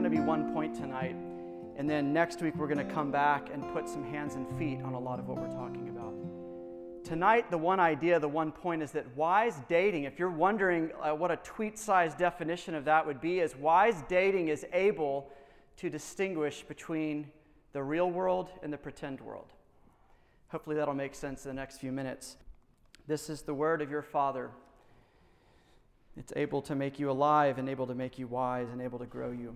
going to be one point tonight. And then next week, we're going to come back and put some hands and feet on a lot of what we're talking about. Tonight, the one idea, the one point is that wise dating, if you're wondering what a tweet-sized definition of that would be, is wise dating is able to distinguish between the real world and the pretend world. Hopefully that'll make sense in the next few minutes. This is the word of your Father. It's able to make you alive and able to make you wise and able to grow you.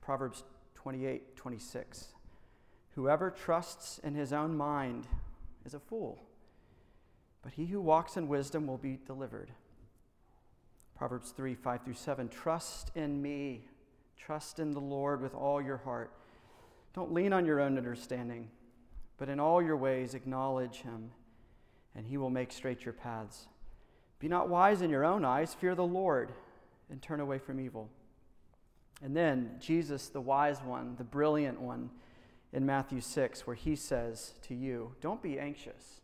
Proverbs 28:26. Whoever trusts in his own mind is a fool, but he who walks in wisdom will be delivered. Proverbs 3:5-7. Trust in me. Trust in the Lord with all your heart. Don't lean on your own understanding, but in all your ways acknowledge him, and he will make straight your paths. Be not wise in your own eyes. Fear the Lord and turn away from evil. And then Jesus, the wise one, the brilliant one, in Matthew 6, where he says to you, don't be anxious,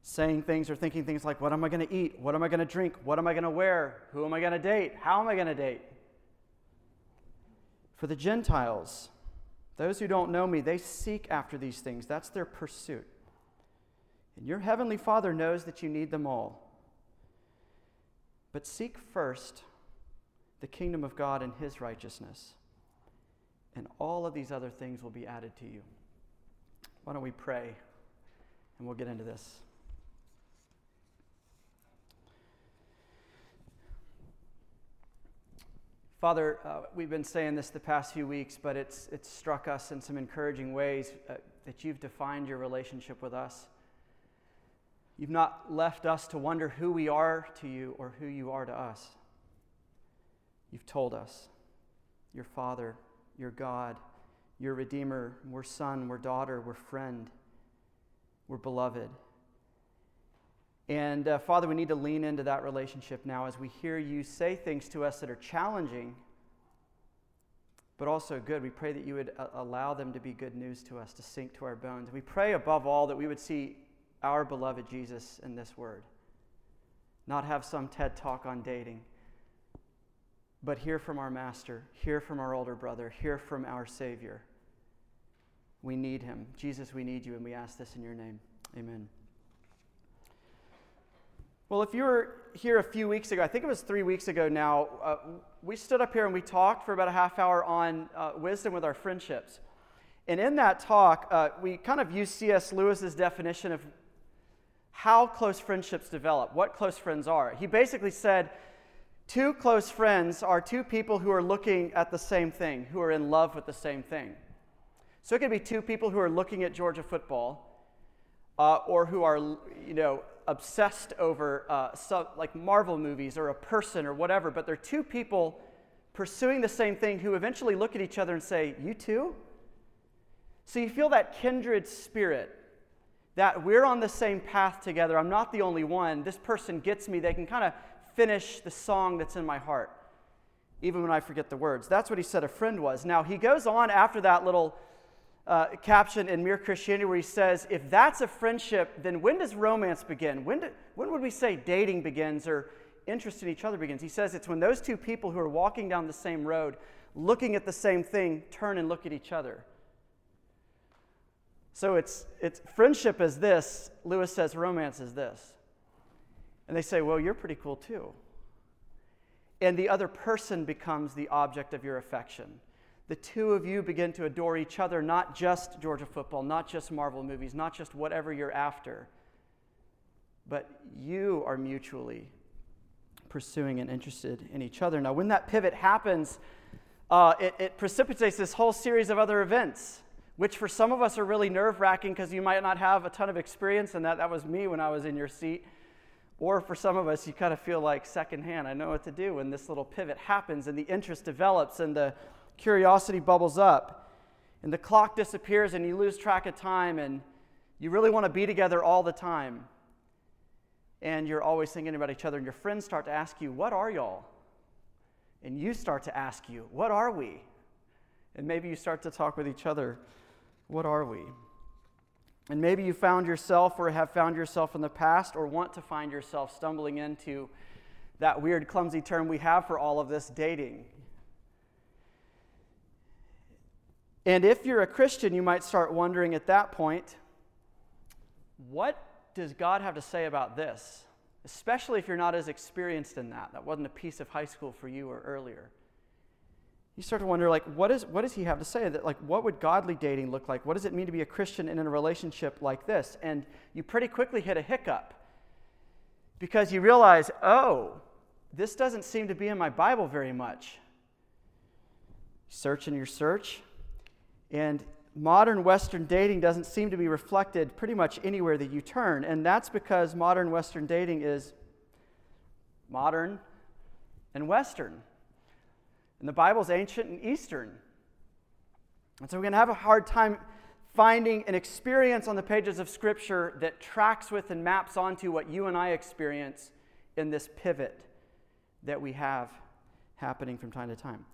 saying things or thinking things like, what am I going to eat? What am I going to drink? What am I going to wear? Who am I going to date? How am I going to date? For the Gentiles, those who don't know me, they seek after these things. That's their pursuit. And your heavenly Father knows that you need them all. But seek first the kingdom of God and his righteousness, and all of these other things will be added to you. Why don't we pray, and we'll get into this. Father, we've been saying this the past few weeks, but it's struck us in some encouraging ways that you've defined your relationship with us. You've not left us to wonder who we are to you or who you are to us. You've told us, your Father, your God, your Redeemer, we're son, we're daughter, we're friend, we're beloved. And Father, we need to lean into that relationship now as we hear you say things to us that are challenging, but also good. We pray that you would allow them to be good news to us, to sink to our bones. We pray above all that we would see our beloved Jesus in this word, not have some TED talk on dating, but hear from our Master, hear from our older brother, hear from our Savior. We need him. Jesus, we need you, and we ask this in your name. Amen. Well, if you were here a few weeks ago, I think it was 3 weeks ago now, we stood up here and we talked for about a half hour on wisdom with our friendships. And in that talk, we kind of used C.S. Lewis's definition of how close friendships develop, what close friends are. He basically said, two close friends are two people who are looking at the same thing, who are in love with the same thing. So it could be two people who are looking at Georgia football or who are, obsessed over like Marvel movies or a person or whatever, but they're two people pursuing the same thing who eventually look at each other and say, you too? So you feel that kindred spirit, that we're on the same path together. I'm not the only one. This person gets me. They can kind of finish the song that's in my heart, even when I forget the words. That's what he said a friend was. Now, he goes on after that little caption in Mere Christianity where he says, if that's a friendship, then when does romance begin? When would we say dating begins or interest in each other begins? He says it's when those two people who are walking down the same road, looking at the same thing, turn and look at each other. So it's friendship is this. Lewis says romance is this. And they say, well, you're pretty cool too. And the other person becomes the object of your affection. The two of you begin to adore each other, not just Georgia football, not just Marvel movies, not just whatever you're after, but you are mutually pursuing and interested in each other. Now, when that pivot happens, it precipitates this whole series of other events, which for some of us are really nerve-wracking because you might not have a ton of experience in that. That was me when I was in your seat. Or for some of us, you kind of feel like secondhand. I know what to do when this little pivot happens and the interest develops and the curiosity bubbles up and the clock disappears and you lose track of time and you really want to be together all the time and you're always thinking about each other and your friends start to ask you, what are y'all? And you start to ask you, what are we? And maybe you start to talk with each other, what are we? And maybe you found yourself or have found yourself in the past or want to find yourself stumbling into that weird clumsy term we have for all of this, dating. And if you're a Christian, you might start wondering at that point, what does God have to say about this? Especially if you're not as experienced in that. That wasn't a piece of high school for you or earlier. You start to wonder, like, what does he have to say? That, like, what would godly dating look like? What does it mean to be a Christian in a relationship like this? And you pretty quickly hit a hiccup because you realize, oh, this doesn't seem to be in my Bible very much. Search in your search. And modern Western dating doesn't seem to be reflected pretty much anywhere that you turn. And that's because modern Western dating is modern and Western. And the Bible's ancient and Eastern. And so we're going to have a hard time finding an experience on the pages of Scripture that tracks with and maps onto what you and I experience in this pivot that we have happening from time to time.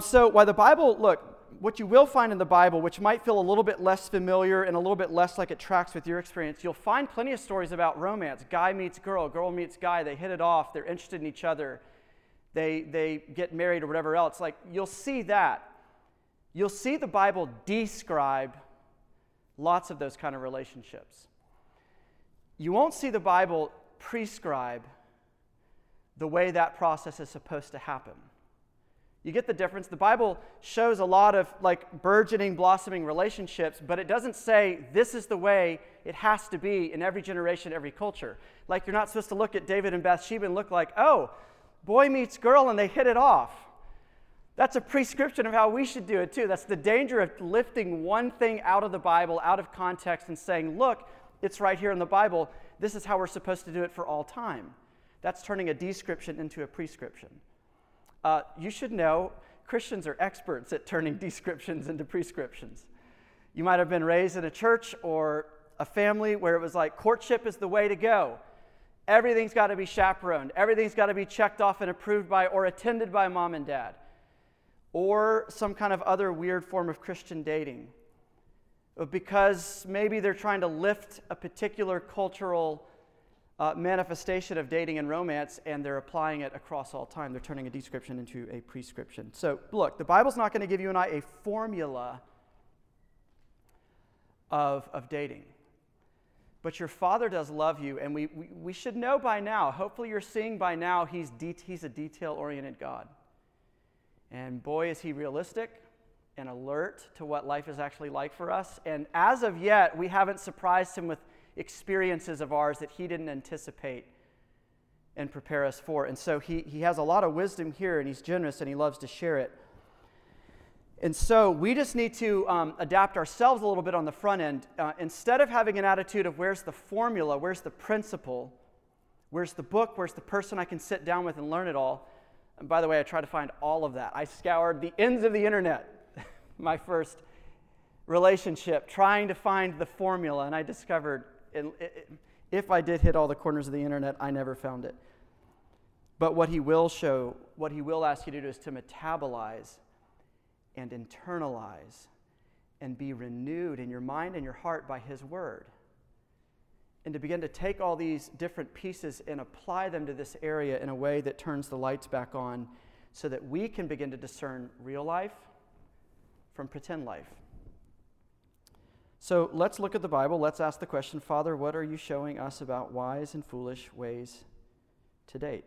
So while the Bible, look, what you will find in the Bible, which might feel a little bit less familiar and a little bit less like it tracks with your experience, you'll find plenty of stories about romance. Guy meets girl, girl meets guy, they hit it off, they're interested in each other. They get married or whatever else. Like, you'll see that. You'll see the Bible describe lots of those kind of relationships. You won't see the Bible prescribe the way that process is supposed to happen. You get the difference? The Bible shows a lot of, like, burgeoning, blossoming relationships, but it doesn't say this is the way it has to be in every generation, every culture. Like, you're not supposed to look at David and Bathsheba and look like, oh, boy meets girl and they hit it off. That's a prescription of how we should do it too. That's the danger of lifting one thing out of the Bible, out of context, and saying, look, it's right here in the Bible. This is how we're supposed to do it for all time. That's turning a description into a prescription. You should know Christians are experts at turning descriptions into prescriptions. You might have been raised in a church or a family where it was like courtship is the way to go. Everything's got to be chaperoned. Everything's got to be checked off and approved by or attended by mom and dad. Or some kind of other weird form of Christian dating. Because maybe they're trying to lift a particular cultural manifestation of dating and romance, and they're applying it across all time. They're turning a description into a prescription. So look, the Bible's not going to give you and I a formula of dating. But your Father does love you, and we should know by now. Hopefully you're seeing by now he's a detail-oriented God. And boy, is he realistic and alert to what life is actually like for us. And as of yet, we haven't surprised him with experiences of ours that he didn't anticipate and prepare us for. And so he has a lot of wisdom here, and he's generous, and he loves to share it. And so we just need to adapt ourselves a little bit on the front end. Instead of having an attitude of where's the formula, where's the principle, where's the book, where's the person I can sit down with and learn it all. And by the way, I try to find all of that. I scoured the ends of the internet, my first relationship, trying to find the formula. And I discovered if I did hit all the corners of the internet, I never found it. But what he will show, what he will ask you to do is to metabolize and internalize and be renewed in your mind and your heart by his word. And to begin to take all these different pieces and apply them to this area in a way that turns the lights back on so that we can begin to discern real life from pretend life. So let's look at the Bible. Let's ask the question, Father, what are you showing us about wise and foolish ways to date?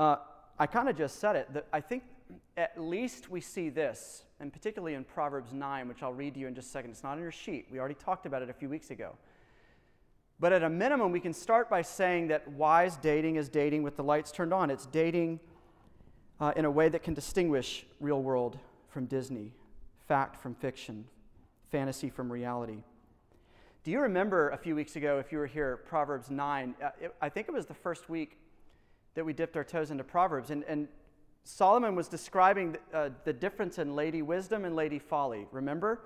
I kind of just said it. I think at least we see this, and particularly in Proverbs 9, which I'll read to you in just a second. It's not on your sheet. We already talked about it a few weeks ago. But at a minimum, we can start by saying that wise dating is dating with the lights turned on. It's dating in a way that can distinguish real world from Disney, fact from fiction, fantasy from reality. Do you remember a few weeks ago, if you were here, Proverbs 9? I think it was the first week that we dipped our toes into Proverbs, and Solomon was describing the difference in lady wisdom and lady folly, remember?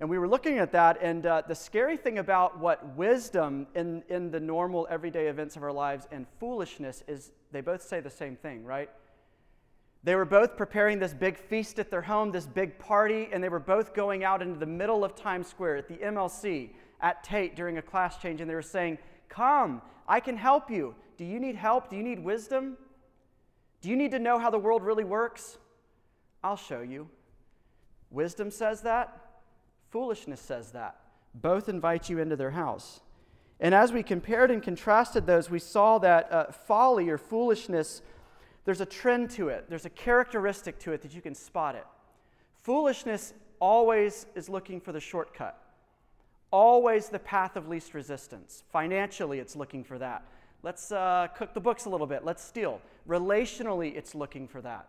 And we were looking at that, and the scary thing about what wisdom in the normal everyday events of our lives and foolishness is they both say the same thing, right? They were both preparing this big feast at their home, this big party, and they were both going out into the middle of Times Square at the MLC at Tate during a class change, and they were saying, come, I can help you. Do you need help? Do you need wisdom? Do you need to know how the world really works? I'll show you. Wisdom says that. Foolishness says that. Both invite you into their house. And as we compared and contrasted those, we saw that folly or foolishness, there's a trend to it. There's a characteristic to it that you can spot it. Foolishness always is looking for the shortcut. Always the path of least resistance. Financially, it's looking for that. Let's cook the books a little bit. Let's steal. Relationally, it's looking for that.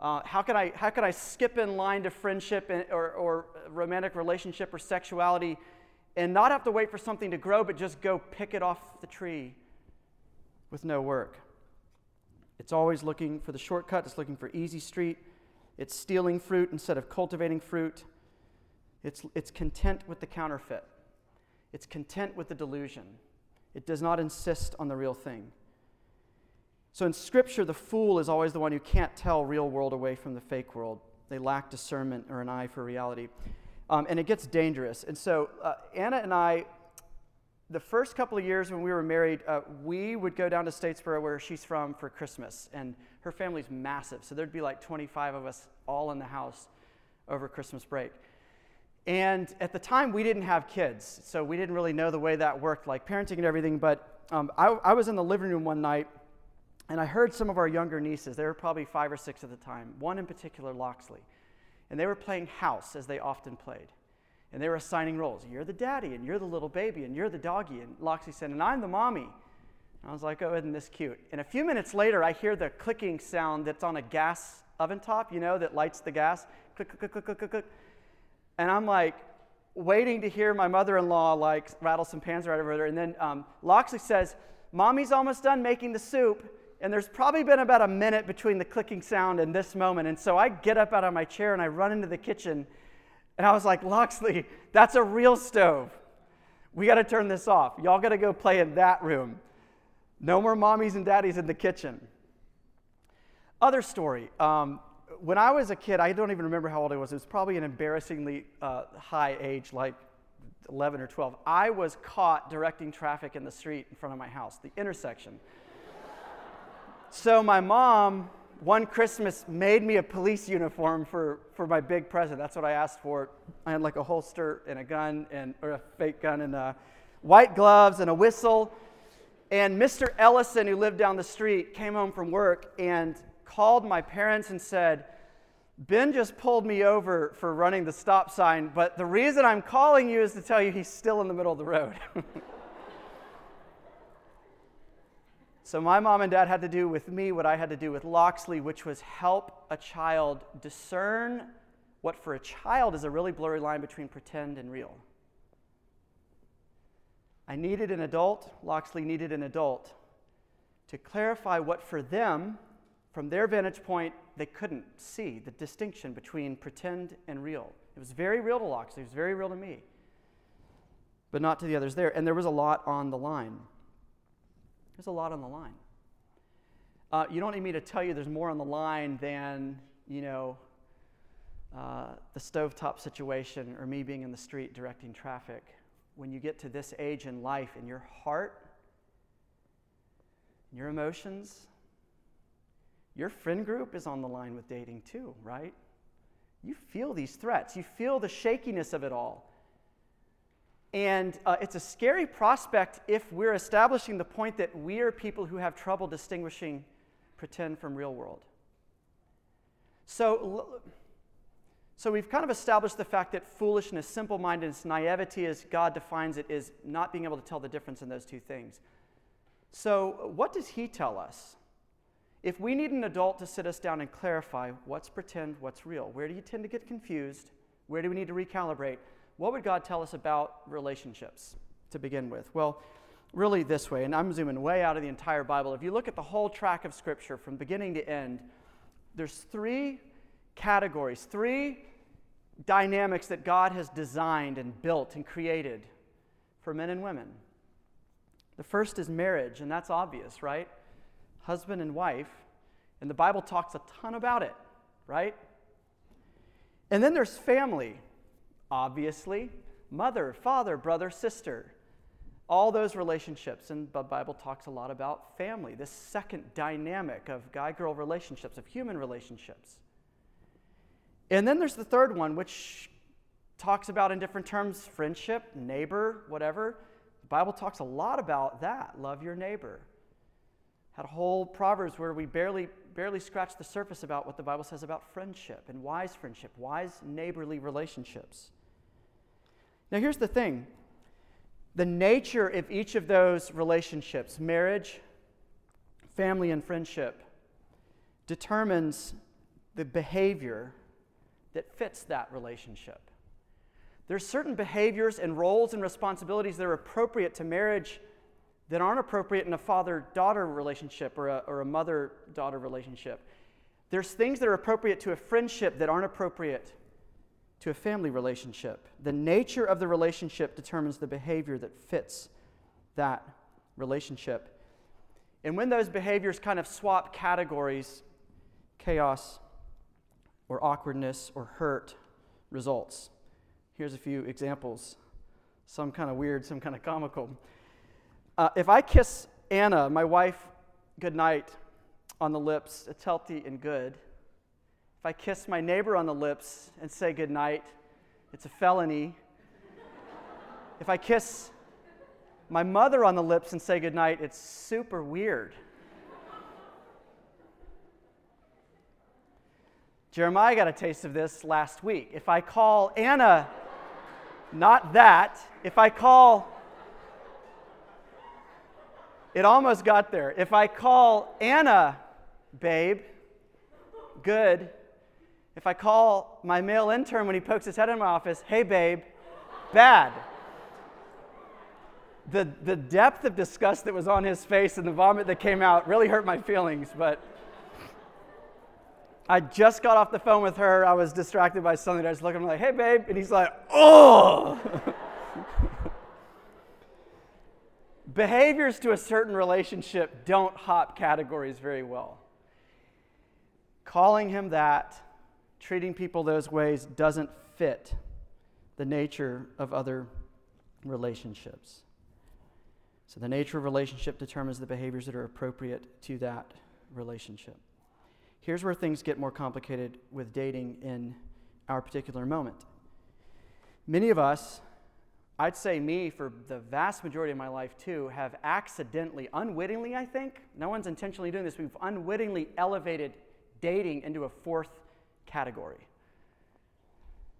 How can I skip in line to friendship and, or romantic relationship or sexuality and not have to wait for something to grow, but just go pick it off the tree with no work? It's always looking for the shortcut. It's looking for easy street. It's stealing fruit instead of cultivating fruit. It's content with the counterfeit. It's content with the delusion. It does not insist on the real thing. So in Scripture, the fool is always the one who can't tell real world away from the fake world. They lack discernment or an eye for reality. And it gets dangerous. And so Anna and I, the first couple of years when we were married, we would go down to Statesboro, where she's from, for Christmas. And her family's massive. So there'd be like 25 of us all in the house over Christmas break. And at the time, we didn't have kids. So we didn't really know the way that worked, like parenting and everything. But I was in the living room one night. And I heard some of our younger nieces, they were probably 5 or 6 at the time, one in particular, Loxley. And they were playing house, as they often played. And they were assigning roles. You're the daddy, and you're the little baby, and you're the doggy. And Loxley said, and I'm the mommy. And I was like, oh, isn't this cute? And a few minutes later, I hear the clicking sound that's on a gas oven top, you know, that lights the gas. Click, click, click, click, click, click, click. And I'm like, waiting to hear my mother-in-law like rattle some pans right over there. And then Loxley says, Mommy's almost done making the soup. And there's probably been about a minute between the clicking sound and this moment. And so I get up out of my chair and I run into the kitchen. And I was like, Loxley, that's a real stove. We got to turn this off. Y'all got to go play in that room. No more mommies and daddies in the kitchen. Other story. When I was a kid, I don't even remember how old I was. It was probably an embarrassingly high age, like 11 or 12. I was caught directing traffic in the street in front of my house, the intersection. So my mom, one Christmas, made me a police uniform for my big present. That's what I asked for. I had like a holster and a gun, or a fake gun, and white gloves and a whistle. And Mr. Ellison, who lived down the street, came home from work and called my parents and said, Ben just pulled me over for running the stop sign, but the reason I'm calling you is to tell you he's still in the middle of the road. So my mom and dad had to do with me what I had to do with Loxley, which was help a child discern what for a child is a really blurry line between pretend and real. I needed an adult, Loxley needed an adult, to clarify what for them, from their vantage point, they couldn't see, the distinction between pretend and real. It was very real to Loxley, it was very real to me, but not to the others there. And there was a lot on the line. There's a lot on the line. You don't need me to tell you there's more on the line than, you know, the stovetop situation or me being in the street directing traffic. When you get to this age in life, in your heart, in your emotions, your friend group is on the line with dating too, right? You feel these threats. You feel the shakiness of it all. And it's a scary prospect if we're establishing the point that we are people who have trouble distinguishing pretend from real world. So we've kind of established the fact that foolishness, simple-mindedness, naivety, as God defines it, is not being able to tell the difference in those two things. So what does he tell us? If we need an adult to sit us down and clarify what's pretend, what's real, where do you tend to get confused, where do we need to recalibrate? What would God tell us about relationships to begin with? Well, really this way, and I'm zooming way out of the entire Bible. If you look at the whole track of Scripture from beginning to end, there's 3 categories, 3 dynamics that God has designed and built and created for men and women. The first is marriage, and that's obvious, right? Husband and wife, and the Bible talks a ton about it, right? And then there's family. Obviously, mother, father, brother, sister, all those relationships. And the Bible talks a lot about family, this second dynamic of guy-girl relationships, of human relationships. And then there's the third one, which talks about in different terms, friendship, neighbor, whatever. The Bible talks a lot about that. Love your neighbor. Had a whole Proverbs where we barely scratched the surface about what the Bible says about friendship and wise friendship, wise neighborly relationships. Now here's the thing. The nature of each of those relationships, marriage, family, and friendship, determines the behavior that fits that relationship. There's certain behaviors and roles and responsibilities that are appropriate to marriage that aren't appropriate in a father-daughter relationship or a mother-daughter relationship. There's things that are appropriate to a friendship that aren't appropriate to a family relationship. The nature of the relationship determines the behavior that fits that relationship. And when those behaviors kind of swap categories, chaos or awkwardness or hurt results. Here's a few examples, some kind of weird, some kind of comical. If I kiss Anna, my wife, goodnight on the lips, it's healthy and good. If I kiss my neighbor on the lips and say goodnight, it's a felony. If I kiss my mother on the lips and say goodnight, it's super weird. Jeremiah got a taste of this last week. If I call Anna, not that, it almost got there. If I call Anna, babe, good. If I call my male intern when he pokes his head in my office, hey, babe, bad. The depth of disgust that was on his face and the vomit that came out really hurt my feelings, but I just got off the phone with her. I was distracted by something. I was looking at him like, hey, babe, and he's like, oh. Behaviors to a certain relationship don't hop categories very well. Calling him that, treating people those ways doesn't fit the nature of other relationships. So the nature of relationship determines the behaviors that are appropriate to that relationship. Here's where things get more complicated with dating in our particular moment. Many of us, I'd say me for the vast majority of my life too, have accidentally, unwittingly I think, no one's intentionally doing this, we've unwittingly elevated dating into a fourth category.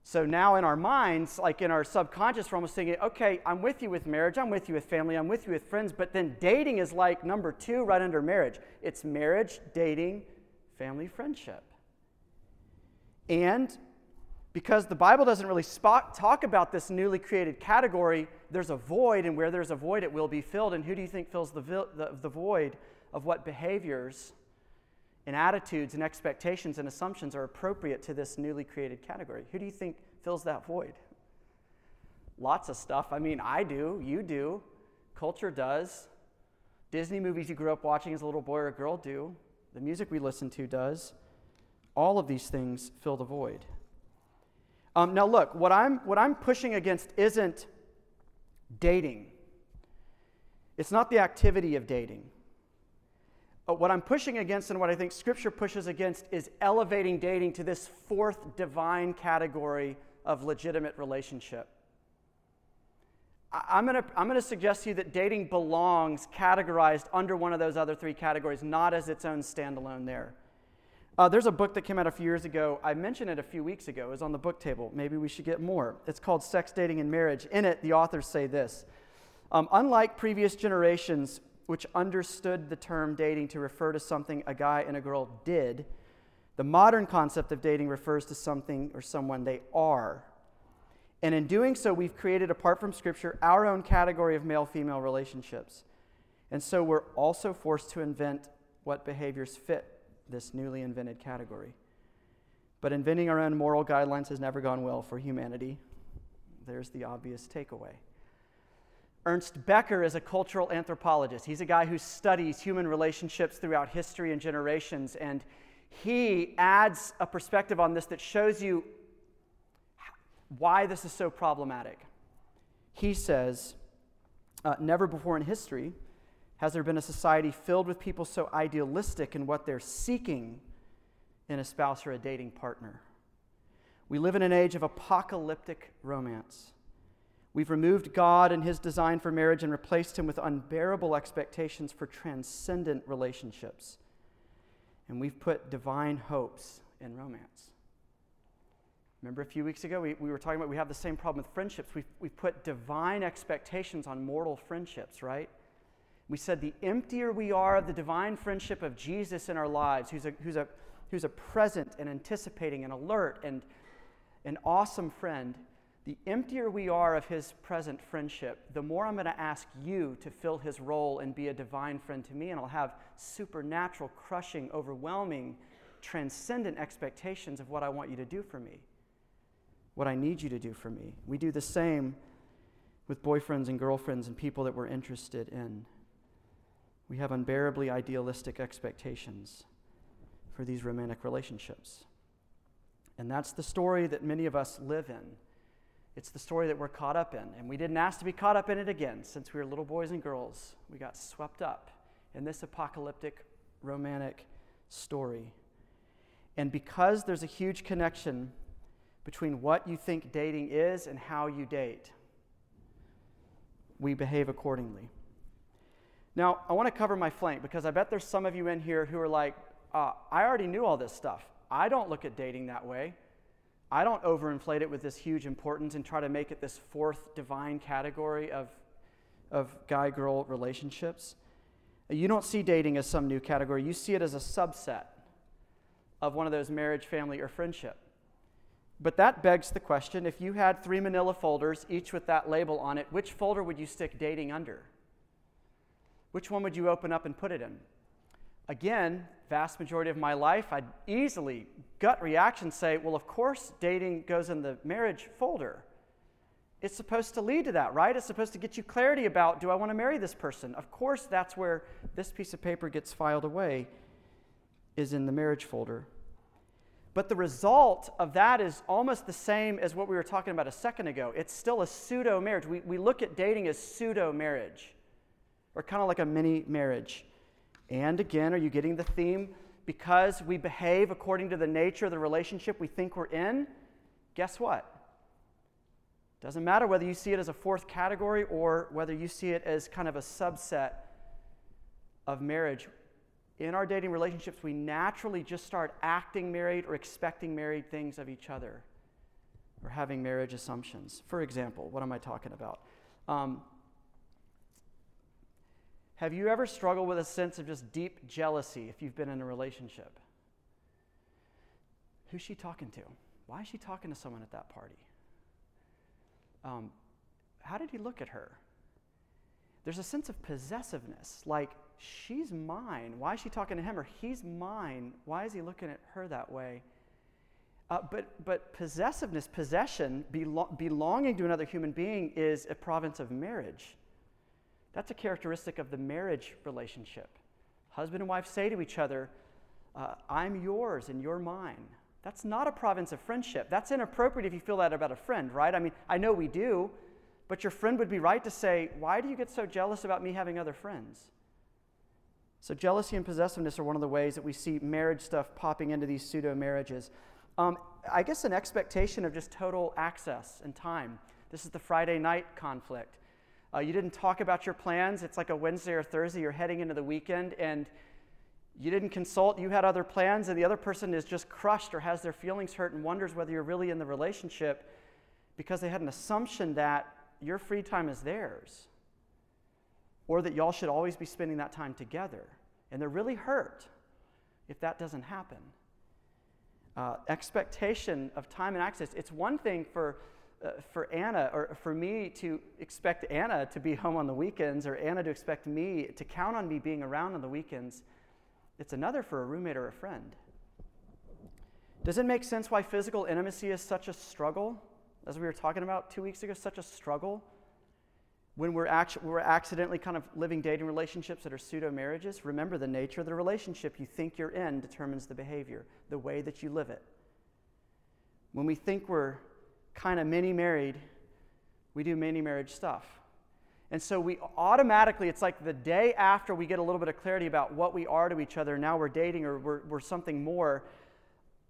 So now in our minds, like in our subconscious, we're almost thinking, okay, I'm with you with marriage, I'm with you with family, I'm with you with friends, but then dating is like number two right under marriage. It's marriage, dating, family, friendship. And because the Bible doesn't really talk about this newly created category, there's a void, and where there's a void, it will be filled. And who do you think fills the void of what behaviors and attitudes and expectations and assumptions are appropriate to this newly created category? Who do you think fills that void? Lots of stuff. I mean, I do, you do, culture does, Disney movies you grew up watching as a little boy or a girl do, the music we listen to does. All of these things fill the void. Now look, what I'm pushing against isn't dating. It's not the activity of dating. But what I'm pushing against and what I think Scripture pushes against is elevating dating to this fourth divine category of legitimate relationship. I'm going to suggest to you that dating belongs categorized under one of those other three categories, not as its own standalone there. There's a book that came out a few years ago. I mentioned it a few weeks ago. It was on the book table. Maybe we should get more. It's called Sex, Dating, and Marriage. In it, the authors say this. Unlike previous generations, which understood the term dating to refer to something a guy and a girl did, the modern concept of dating refers to something or someone they are. And in doing so, we've created, apart from Scripture, our own category of male-female relationships. And so we're also forced to invent what behaviors fit this newly invented category. But inventing our own moral guidelines has never gone well for humanity. There's the obvious takeaway. Ernst Becker is a cultural anthropologist. He's a guy who studies human relationships throughout history and generations, and he adds a perspective on this that shows you why this is so problematic. He says, never before in history has there been a society filled with people so idealistic in what they're seeking in a spouse or a dating partner. We live in an age of apocalyptic romance. We've removed God and his design for marriage and replaced him with unbearable expectations for transcendent relationships. And we've put divine hopes in romance. Remember a few weeks ago, we were talking about we have the same problem with friendships. We've put divine expectations on mortal friendships, right? We said the emptier we are of the divine friendship of Jesus in our lives, who's a present and anticipating and alert and an awesome friend, the emptier we are of his present friendship, the more I'm going to ask you to fill his role and be a divine friend to me, and I'll have supernatural, crushing, overwhelming, transcendent expectations of what I want you to do for me, what I need you to do for me. We do the same with boyfriends and girlfriends and people that we're interested in. We have unbearably idealistic expectations for these romantic relationships. And that's the story that many of us live in. It's the story that we're caught up in. And we didn't ask to be caught up in it again since we were little boys and girls. We got swept up in this apocalyptic romantic story. And because there's a huge connection between what you think dating is and how you date, we behave accordingly. Now, I want to cover my flank because I bet there's some of you in here who are like, I already knew all this stuff. I don't look at dating that way. I don't overinflate it with this huge importance and try to make it this fourth divine category of guy-girl relationships. You don't see dating as some new category. You see it as a subset of one of those marriage, family, or friendship. But that begs the question, if you had 3 manila folders, each with that label on it, which folder would you stick dating under? Which one would you open up and put it in? Again, vast majority of my life, I'd easily, gut reaction, say, well, of course dating goes in the marriage folder. It's supposed to lead to that, right? It's supposed to get you clarity about, do I want to marry this person? Of course, that's where this piece of paper gets filed away, is in the marriage folder. But the result of that is almost the same as what we were talking about a second ago. It's still a pseudo-marriage. We look at dating as pseudo-marriage, or kind of like a mini-marriage. And again, are you getting the theme? Because we behave according to the nature of the relationship we think we're in, guess what? Doesn't matter whether you see it as a fourth category or whether you see it as kind of a subset of marriage. In our dating relationships, we naturally just start acting married or expecting married things of each other or having marriage assumptions. For example, what am I talking about? Have you ever struggled with a sense of just deep jealousy if you've been in a relationship? Who's she talking to? Why is she talking to someone at that party? How did he look at her? There's a sense of possessiveness, like she's mine. Why is she talking to him? Or he's mine. Why is he looking at her that way? But possessiveness, possession, belonging to another human being is a province of marriage. That's a characteristic of the marriage relationship. Husband and wife say to each other, I'm yours and you're mine. That's not a province of friendship. That's inappropriate if you feel that about a friend, right? I mean, I know we do, but your friend would be right to say, why do you get so jealous about me having other friends? So jealousy and possessiveness are one of the ways that we see marriage stuff popping into these pseudo-marriages. I guess an expectation of just total access and time. This is the Friday night conflict. You didn't talk about your plans. It's like a Wednesday or Thursday. You're heading into the weekend, and you didn't consult. You had other plans, and the other person is just crushed or has their feelings hurt and wonders whether you're really in the relationship because they had an assumption that your free time is theirs or that y'all should always be spending that time together. And they're really hurt if that doesn't happen. Expectation of time and access. It's one thing for Anna or for me to expect Anna to be home on the weekends or Anna to expect me to count on me being around on the weekends. It's another for a roommate or a friend. Does it make sense why physical intimacy is such a struggle? As we were talking about 2 weeks ago, such a struggle when we're accidentally kind of living dating relationships that are pseudo-marriages. Remember, the nature of the relationship you think you're in determines the behavior, the way that you live it. When we think we're kind of mini-married, we do mini-marriage stuff. And so we automatically, it's like the day after we get a little bit of clarity about what we are to each other, now we're dating or we're something more,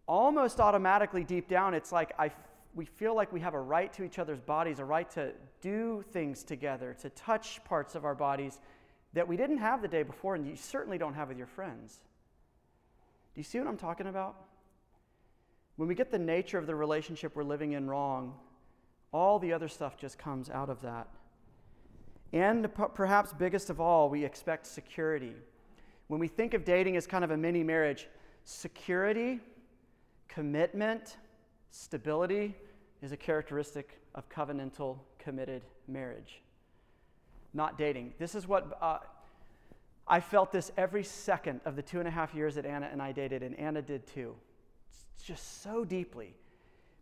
almost automatically deep down, it's like we feel like we have a right to each other's bodies, a right to do things together, to touch parts of our bodies that we didn't have the day before, and you certainly don't have with your friends. Do you see what I'm talking about? When we get the nature of the relationship we're living in wrong, all the other stuff just comes out of that. And perhaps biggest of all, we expect security. When we think of dating as kind of a mini marriage, security, commitment, stability is a characteristic of covenantal, committed marriage, not dating. This is what I felt this every second of the 2.5 years that Anna and I dated, and Anna did too, just so deeply.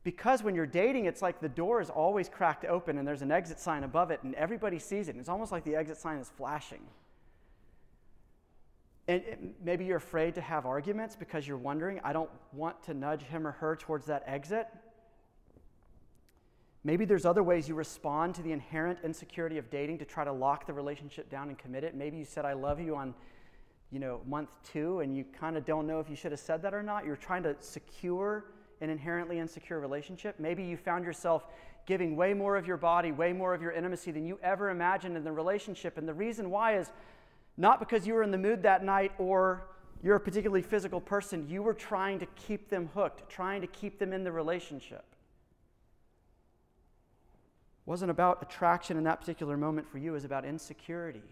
Because when you're dating, it's like the door is always cracked open and there's an exit sign above it and everybody sees it. And it's almost like the exit sign is flashing. And maybe you're afraid to have arguments because you're wondering, I don't want to nudge him or her towards that exit. Maybe there's other ways you respond to the inherent insecurity of dating to try to lock the relationship down and commit it. Maybe you said, I love you on month 2, and you kind of don't know if you should have said that or not. You're trying to secure an inherently insecure relationship. Maybe you found yourself giving way more of your body, way more of your intimacy than you ever imagined in the relationship. And the reason why is not because you were in the mood that night or you're a particularly physical person. You were trying to keep them hooked, trying to keep them in the relationship. It wasn't about attraction in that particular moment for you. It was about insecurity.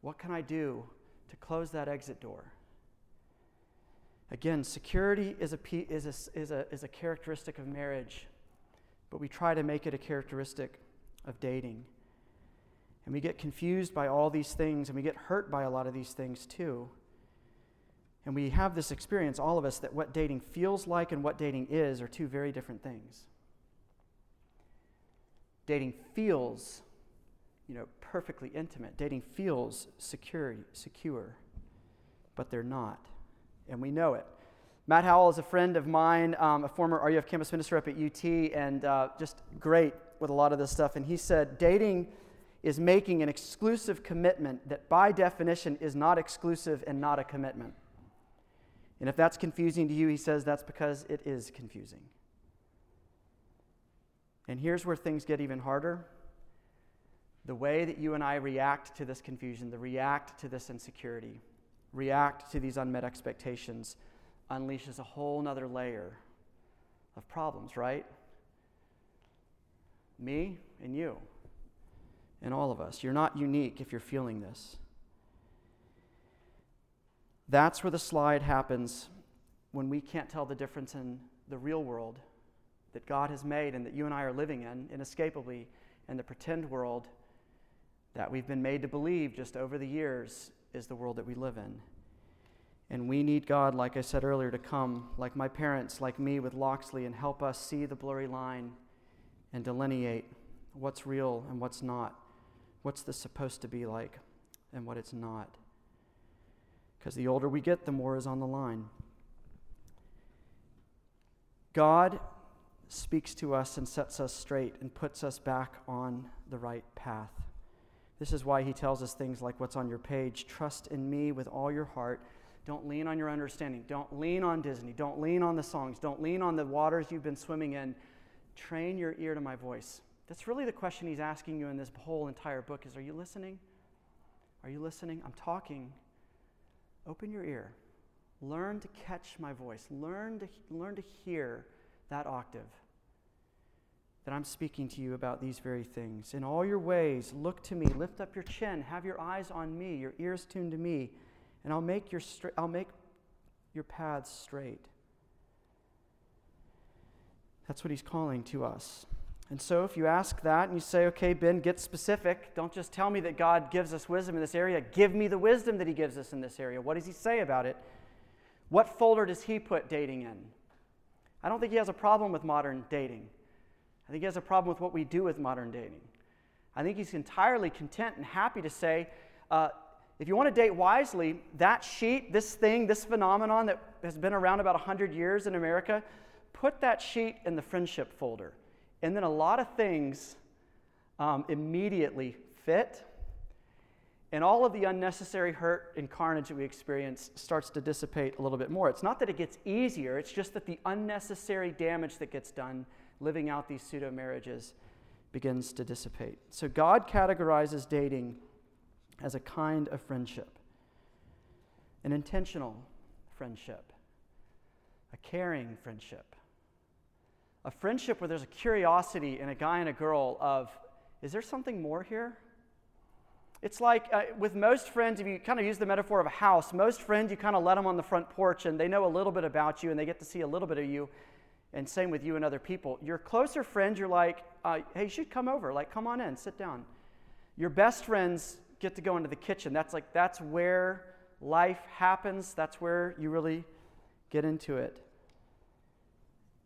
What can I do to close that exit door? Again, security is a characteristic of marriage, but we try to make it a characteristic of dating. And we get confused by all these things, and we get hurt by a lot of these things too. And we have this experience, all of us, that what dating feels like and what dating is are two very different things. Dating feels, perfectly intimate. Dating feels secure, but they're not. And we know it. Matt Howell is a friend of mine, a former RUF campus minister up at UT, and just great with a lot of this stuff. And he said, dating is making an exclusive commitment that by definition is not exclusive and not a commitment. And if that's confusing to you, he says, that's because it is confusing. And here's where things get even harder. The way that you and I react to this confusion, react to this insecurity, react to these unmet expectations unleashes a whole nother layer of problems, right? Me and you and all of us. You're not unique if you're feeling this. That's where the slide happens when we can't tell the difference in the real world that God has made and that you and I are living in inescapably, and the pretend world that we've been made to believe just over the years is the world that we live in. And we need God, like I said earlier, to come, like my parents, like me with Loxley, and help us see the blurry line and delineate what's real and what's not, what's this supposed to be like and what it's not. Because the older we get, the more is on the line. God speaks to us and sets us straight and puts us back on the right path. This is why he tells us things like what's on your page. Trust in me with all your heart. Don't lean on your understanding. Don't lean on Disney. Don't lean on the songs. Don't lean on the waters you've been swimming in. Train your ear to my voice. That's really the question he's asking you in this whole entire book is, are you listening? Are you listening? I'm talking. Open your ear. Learn to catch my voice. Learn to hear that octave that I'm speaking to you about these very things. In all your ways, look to me, lift up your chin, have your eyes on me, your ears tuned to me, and I'll make your paths straight. That's what he's calling to us. And so if you ask that and you say, okay, Ben, get specific. Don't just tell me that God gives us wisdom in this area. Give me the wisdom that he gives us in this area. What does he say about it? What folder does he put dating in? I don't think he has a problem with modern dating. I think he has a problem with what we do with modern dating. I think he's entirely content and happy to say, if you want to date wisely, that sheet, this thing, this phenomenon that has been around about 100 years in America, put that sheet in the friendship folder. And then a lot of things immediately fit. and all of the unnecessary hurt and carnage that we experience starts to dissipate a little bit more. It's not that it gets easier, it's just that the unnecessary damage that gets done living out these pseudo-marriages begins to dissipate. So God categorizes dating as a kind of friendship, an intentional friendship, a caring friendship, a friendship where there's a curiosity in a guy and a girl of, is there something more here? It's like with most friends, if you kind of use the metaphor of a house, most friends you kind of let them on the front porch and they know a little bit about you and they get to see a little bit of you, and same with you and other people. Your closer friends, you're like, hey, you should come over, like come on in, sit down. Your best friends get to go into the kitchen. That's where life happens. That's where you really get into it.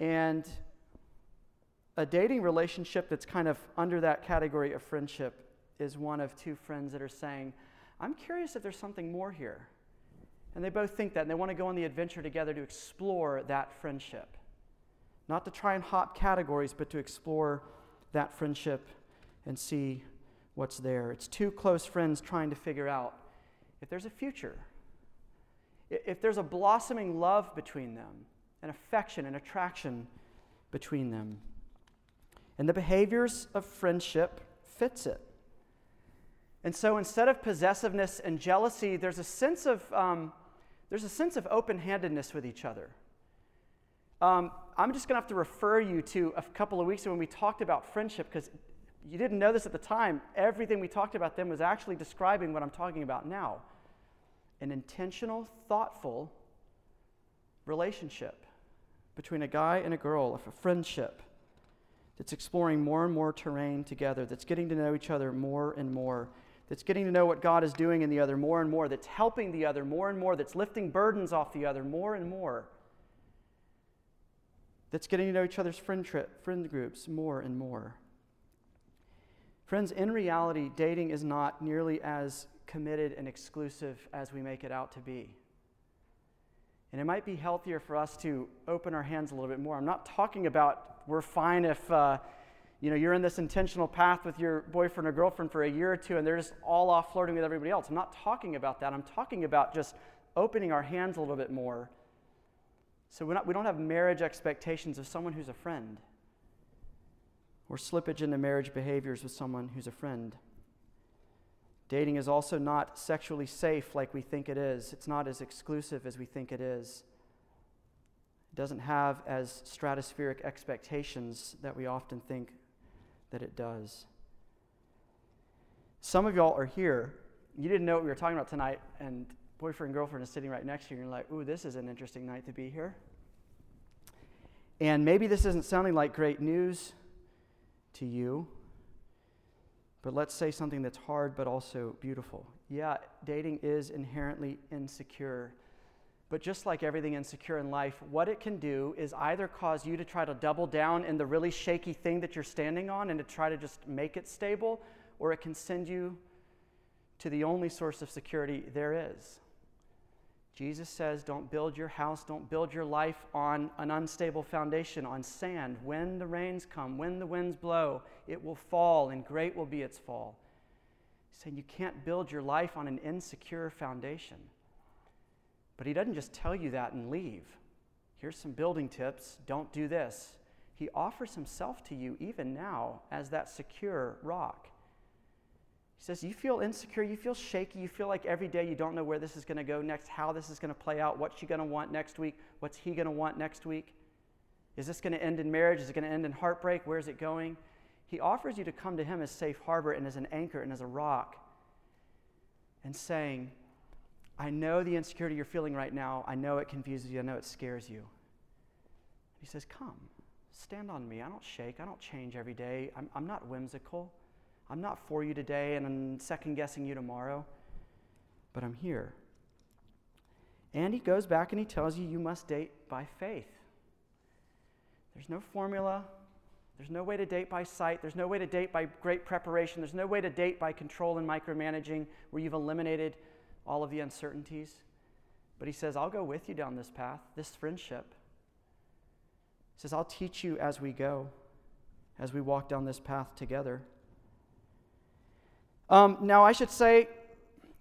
And a dating relationship that's kind of under that category of friendship is one of two friends that are saying, I'm curious if there's something more here. And they both think that, and they want to go on the adventure together to explore that friendship. Not to try and hop categories, but to explore that friendship and see what's there. It's two close friends trying to figure out if there's a future, if there's a blossoming love between them, an affection, an attraction between them. And the behaviors of friendship fits it. And so instead of possessiveness and jealousy, there's a sense of open-handedness with each other. I'm just going to have to refer you to a couple of weeks ago when we talked about friendship, because you didn't know this at the time. Everything we talked about then was actually describing what I'm talking about now. An intentional, thoughtful relationship between a guy and a girl, a friendship that's exploring more and more terrain together, that's getting to know each other more and more, that's getting to know what God is doing in the other more and more, that's helping the other more and more, that's lifting burdens off the other more and more, that's getting to know each other's friend groups more and more. Friends, in reality, dating is not nearly as committed and exclusive as we make it out to be. And it might be healthier for us to open our hands a little bit more. I'm not talking about we're fine if you're in this intentional path with your boyfriend or girlfriend for a year or two and they're just all off flirting with everybody else. I'm not talking about that. I'm talking about just opening our hands a little bit more. So we don't have marriage expectations of someone who's a friend, or slippage into marriage behaviors with someone who's a friend. Dating is also not sexually safe like we think it is. It's not as exclusive as we think it is. It doesn't have as stratospheric expectations that we often think that it does. Some of y'all are here. You didn't know what we were talking about tonight, and boyfriend and girlfriend is sitting right next to you, and you're like, ooh, this is an interesting night to be here. And maybe this isn't sounding like great news to you, but let's say something that's hard but also beautiful. Yeah, dating is inherently insecure. But just like everything insecure in life, what it can do is either cause you to try to double down in the really shaky thing that you're standing on and to try to just make it stable, or it can send you to the only source of security there is. Jesus says, don't build your house, don't build your life on an unstable foundation, on sand. When the rains come, when the winds blow, it will fall, and great will be its fall. He's saying you can't build your life on an insecure foundation. But he doesn't just tell you that and leave. Here's some building tips. Don't do this. He offers himself to you even now as that secure rock. He says, you feel insecure, you feel shaky, you feel like every day you don't know where this is going to go next, how this is going to play out, what's she going to want next week, what's he going to want next week? Is this going to end in marriage? Is it going to end in heartbreak? Where is it going? He offers you to come to him as safe harbor and as an anchor and as a rock, and saying, I know the insecurity you're feeling right now. I know it confuses you. I know it scares you. He says, come, stand on me. I don't shake. I don't change every day. I'm not whimsical. I'm not for you today, and I'm second-guessing you tomorrow, but I'm here. And he goes back and he tells you, you must date by faith. There's no formula. There's no way to date by sight. There's no way to date by great preparation. There's no way to date by control and micromanaging where you've eliminated all of the uncertainties. But he says, I'll go with you down this path, this friendship. He says, I'll teach you as we go, as we walk down this path together. Now, I should say,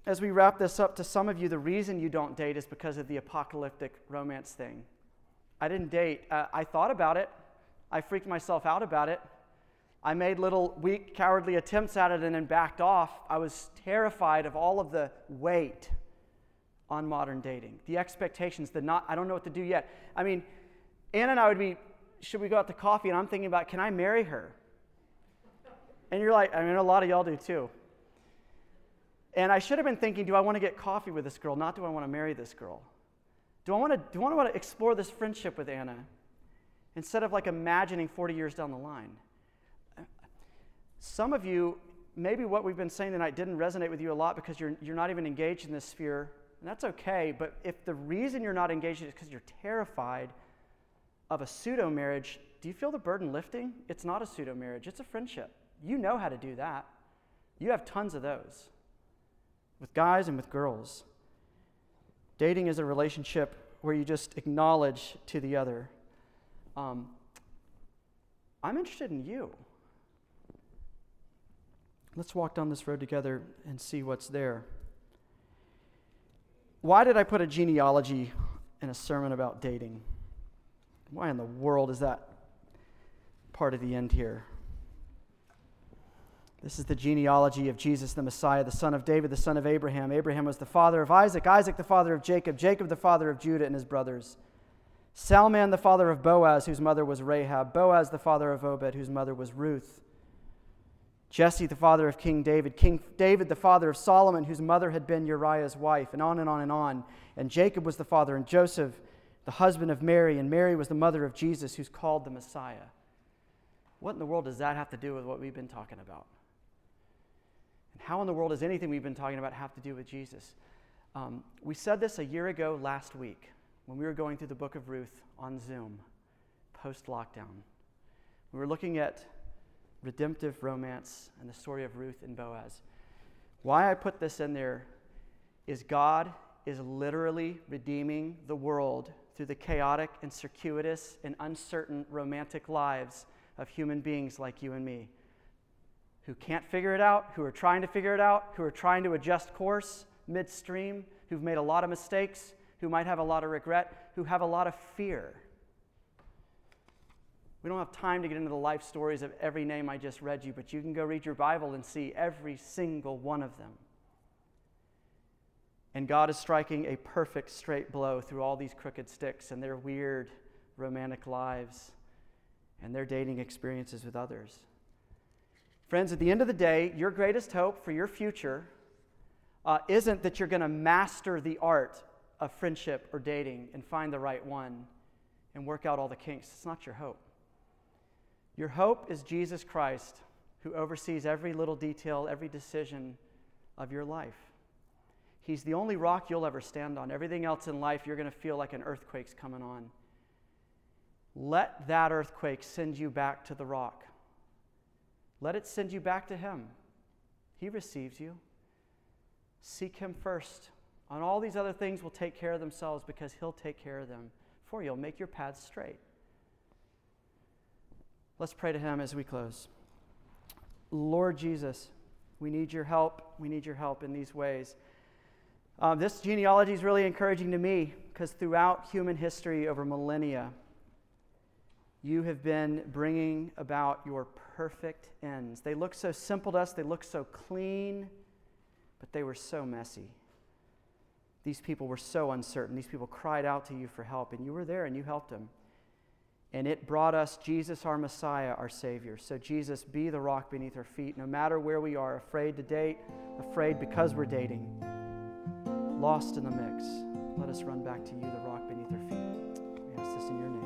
as we wrap this up, to some of you, the reason you don't date is because of the apocalyptic romance thing. I didn't date. I thought about it. I freaked myself out about it. I made little weak, cowardly attempts at it and then backed off. I was terrified of all of the weight on modern dating. The expectations, I don't know what to do yet. I mean, Anna and I would be, should we go out to coffee? And I'm thinking about, can I marry her? And you're like, I mean, a lot of y'all do too. And I should have been thinking, do I want to get coffee with this girl? Not do I want to marry this girl? Do I want to explore this friendship with Anna? Instead of like imagining 40 years down the line. Some of you, maybe what we've been saying tonight didn't resonate with you a lot because you're not even engaged in this sphere, and that's okay, but if the reason you're not engaged is because you're terrified of a pseudo-marriage, do you feel the burden lifting? It's not a pseudo-marriage, it's a friendship. You know how to do that. You have tons of those, with guys and with girls. Dating is a relationship where you just acknowledge to the other, I'm interested in you. Let's walk down this road together and see what's there. Why did I put a genealogy in a sermon about dating? Why in the world is that part of the end here? This is the genealogy of Jesus, the Messiah, the son of David, the son of Abraham. Abraham was the father of Isaac, Isaac the father of Jacob, Jacob the father of Judah and his brothers. Salmon the father of Boaz, whose mother was Rahab. Boaz the father of Obed, whose mother was Ruth. Jesse, the father of King David. King David, the father of Solomon, whose mother had been Uriah's wife, and on and on and on. And Jacob was the father, and Joseph, the husband of Mary, and Mary was the mother of Jesus, who's called the Messiah. What in the world does that have to do with what we've been talking about? And how in the world does anything we've been talking about have to do with Jesus? We said this a year ago last week when we were going through the book of Ruth on Zoom, post-lockdown. We were looking at redemptive romance and the story of Ruth and Boaz. Why I put this in there is God is literally redeeming the world through the chaotic and circuitous and uncertain romantic lives of human beings like you and me, who can't figure it out, who are trying to figure it out, who are trying to adjust course midstream, who've made a lot of mistakes, who might have a lot of regret, who have a lot of fear. We don't have time to get into the life stories of every name I just read you, but you can go read your Bible and see every single one of them. And God is striking a perfect straight blow through all these crooked sticks and their weird romantic lives and their dating experiences with others. Friends, at the end of the day, your greatest hope for your future isn't that you're going to master the art of friendship or dating and find the right one and work out all the kinks. It's not your hope. Your hope is Jesus Christ, who oversees every little detail, every decision of your life. He's the only rock you'll ever stand on. Everything else in life, you're going to feel like an earthquake's coming on. Let that earthquake send you back to the rock. Let it send you back to him. He receives you. Seek him first. And all these other things will take care of themselves because he'll take care of them for you. He'll make your paths straight. Let's pray to him as we close. Lord Jesus, we need your help. We need your help in these ways. This genealogy is really encouraging to me because throughout human history over millennia, you have been bringing about your perfect ends. They look so simple to us. They look so clean, but they were so messy. These people were so uncertain. These people cried out to you for help, and you were there and you helped them. And it brought us Jesus, our Messiah, our Savior. So Jesus, be the rock beneath our feet, no matter where we are, afraid to date, afraid because we're dating, lost in the mix. Let us run back to you, the rock beneath our feet. We ask this in your name.